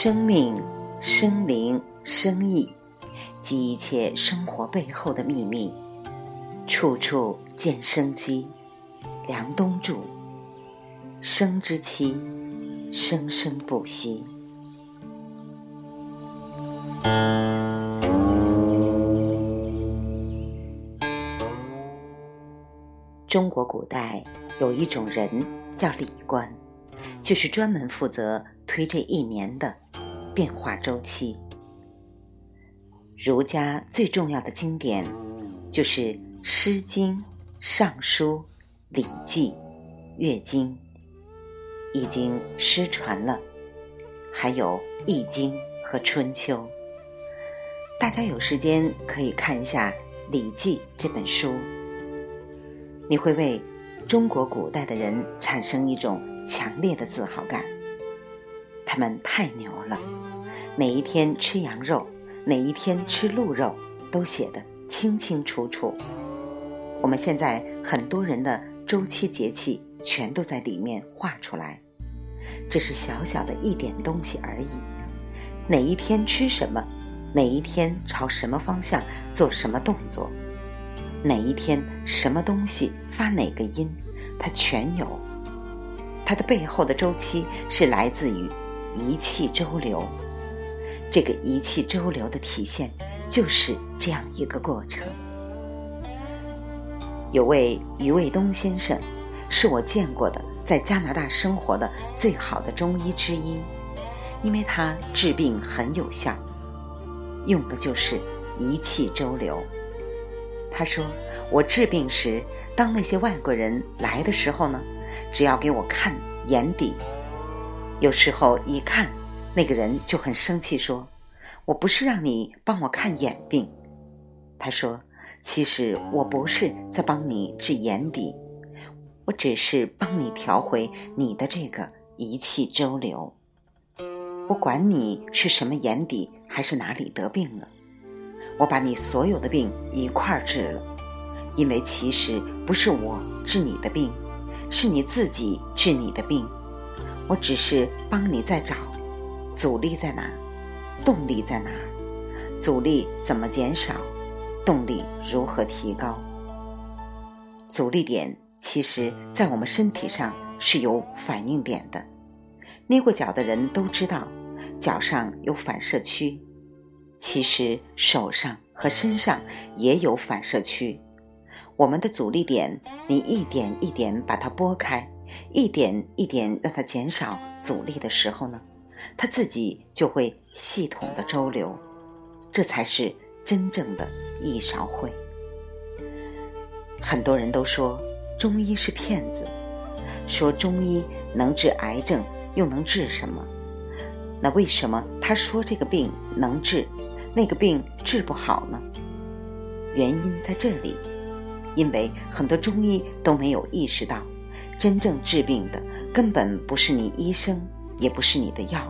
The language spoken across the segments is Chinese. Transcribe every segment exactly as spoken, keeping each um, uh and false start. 生命、生灵、生意及一切生活背后的秘密，处处见生机。梁冬著，生之期，生生不息。中国古代有一种人叫理官，就是专门负责推这一年的变化周期。儒家最重要的经典就是《诗经》《尚书》《礼记》《乐经》，已经失传了，还有《易经》和《春秋》。大家有时间可以看一下《礼记》这本书，你会为中国古代的人产生一种强烈的自豪感。他们太牛了，每一天吃羊肉，每一天吃鹿肉，都写得清清楚楚。我们现在很多人的周期节气全都在里面画出来，这是小小的一点东西而已。哪一天吃什么，哪一天朝什么方向做什么动作，哪一天什么东西发哪个音，它全有。它的背后的周期是来自于一气周流，这个一气周流的体现就是这样一个过程。有位余卫东先生，是我见过的在加拿大生活的最好的中医之一，因为他治病很有效，用的就是一气周流。他说，我治病时，当那些外国人来的时候呢，只要给我看眼底，有时候一看，那个人就很生气说，我不是让你帮我看眼病。他说，其实我不是在帮你治眼底，我只是帮你调回你的这个一气周流。我管你是什么眼底还是哪里得病了，我把你所有的病一块儿治了，因为其实不是我治你的病，是你自己治你的病。我只是帮你在找阻力在哪，动力在哪，阻力怎么减少，动力如何提高。阻力点其实在我们身体上是有反应点的，捏过脚的人都知道，脚上有反射区，其实手上和身上也有反射区。我们的阻力点，你一点一点把它拨开，一点一点让它减少阻力的时候呢，它自己就会系统的周流。这才是真正的易少会。很多人都说中医是骗子，说中医能治癌症又能治什么，那为什么他说这个病能治，那个病治不好呢？原因在这里，因为很多中医都没有意识到，真正治病的根本不是你医生，也不是你的药，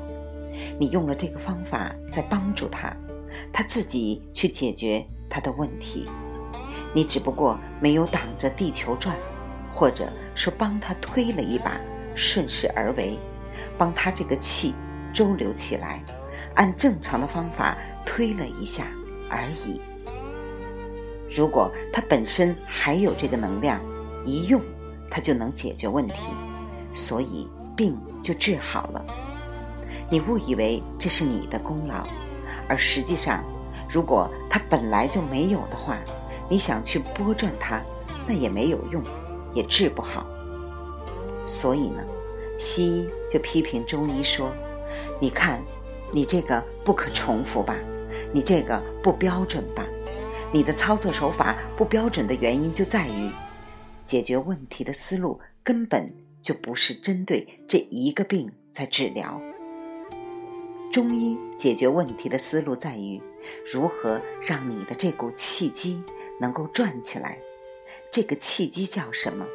你用了这个方法在帮助他，他自己去解决他的问题，你只不过没有挡着地球转，或者说帮他推了一把，顺势而为，帮他这个气周流起来，按正常的方法推了一下而已。如果它本身还有这个能量，一用它就能解决问题，所以病就治好了。你误以为这是你的功劳，而实际上如果它本来就没有的话，你想去拨转它，那也没有用，也治不好。所以呢，西医就批评中医说，你看，你这个不可重复吧，你这个不标准吧，你的操作手法不标准的原因就在于，解决问题的思路根本就不是针对这一个病在治疗。中医解决问题的思路在于，如何让你的这股气机能够转起来。这个气机叫什么？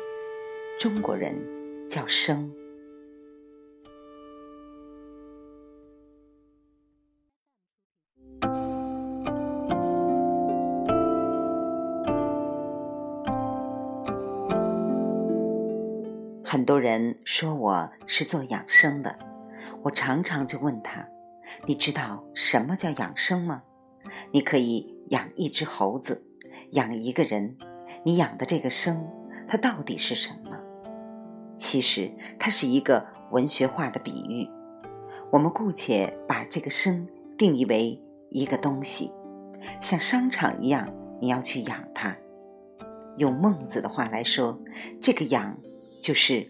中国人叫生。很多人说我是做养生的，我常常就问他，你知道什么叫养生吗？你可以养一只猴子，养一个人，你养的这个生，它到底是什么？其实它是一个文学化的比喻，我们姑且把这个生定义为一个东西，像商场一样，你要去养它。用孟子的话来说，这个养就是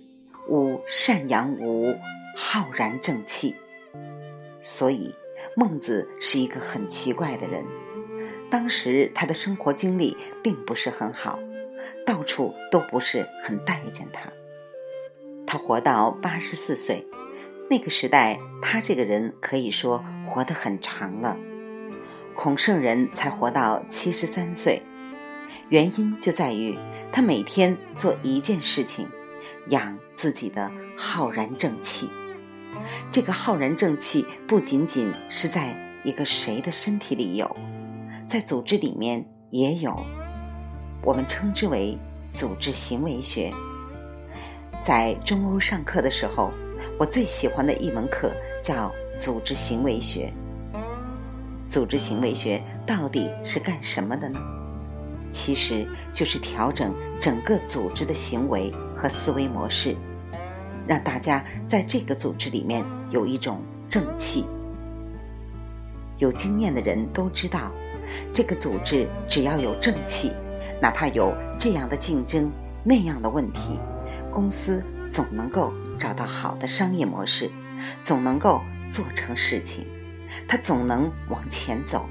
吾善养吾，浩然正气。所以孟子是一个很奇怪的人，当时他的生活经历并不是很好，到处都不是很待见他。他活到八十四岁，那个时代他这个人可以说活得很长了。孔圣人才活到七十三岁，原因就在于他每天做一件事情，养自己的浩然正气。这个浩然正气不仅仅是在一个谁的身体里有，在组织里面也有，我们称之为组织行为学。在中欧上课的时候，我最喜欢的一门课叫组织行为学。组织行为学到底是干什么的呢？其实就是调整整个组织的行为和思维模式，让大家在这个组织里面有一种正气。有经验的人都知道，这个组织只要有正气，哪怕有这样的竞争，那样的问题，公司总能够找到好的商业模式，总能够做成事情，它总能往前走。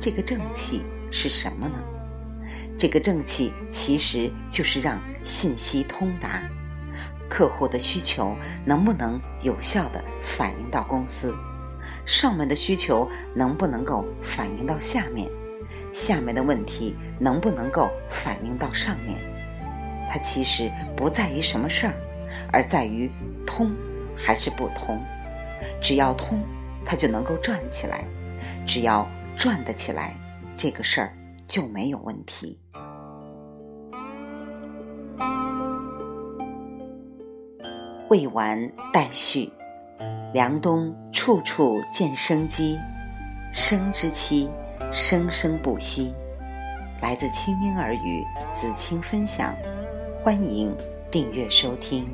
这个正气是什么呢？这个正气其实就是让信息通达，客户的需求能不能有效地反映到公司，上面的需求能不能够反映到下面，下面的问题能不能够反映到上面。它其实不在于什么事儿，而在于通还是不通。只要通，它就能够转起来，只要转得起来，这个事儿就没有问题。未完待续。梁冬处处见生机，生之期，生生不息。来自清音耳语子清分享，欢迎订阅收听。